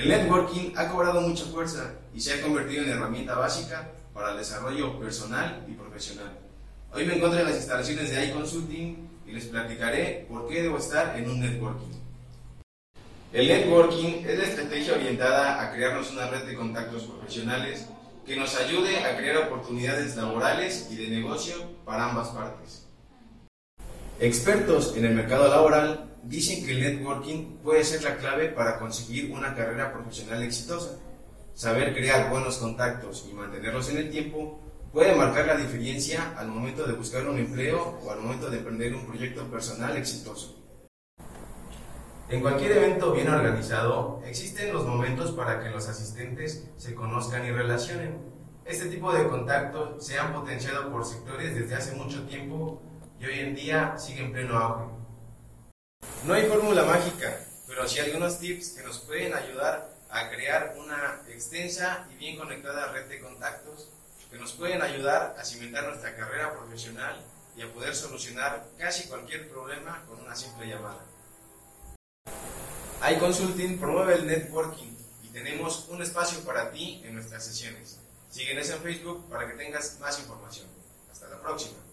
El networking ha cobrado mucha fuerza y se ha convertido en herramienta básica para el desarrollo personal y profesional. Hoy me encuentro en las instalaciones de iConsulting y les platicaré por qué debo estar en un networking. El networking es la estrategia orientada a crearnos una red de contactos profesionales que nos ayude a crear oportunidades laborales y de negocio para ambas partes. Expertos en el mercado laboral dicen que el networking puede ser la clave para conseguir una carrera profesional exitosa. Saber crear buenos contactos y mantenerlos en el tiempo puede marcar la diferencia al momento de buscar un empleo o al momento de emprender un proyecto personal exitoso. En cualquier evento bien organizado, existen los momentos para que los asistentes se conozcan y relacionen. Este tipo de contactos se han potenciado por sectores desde hace mucho tiempo y hoy en día sigue en pleno auge. No hay fórmula mágica, pero sí algunos tips que nos pueden ayudar a crear una extensa y bien conectada red de contactos que nos pueden ayudar a cimentar nuestra carrera profesional y a poder solucionar casi cualquier problema con una simple llamada. iConsulting promueve el networking y tenemos un espacio para ti en nuestras sesiones. Síguenos en Facebook para que tengas más información. Hasta la próxima.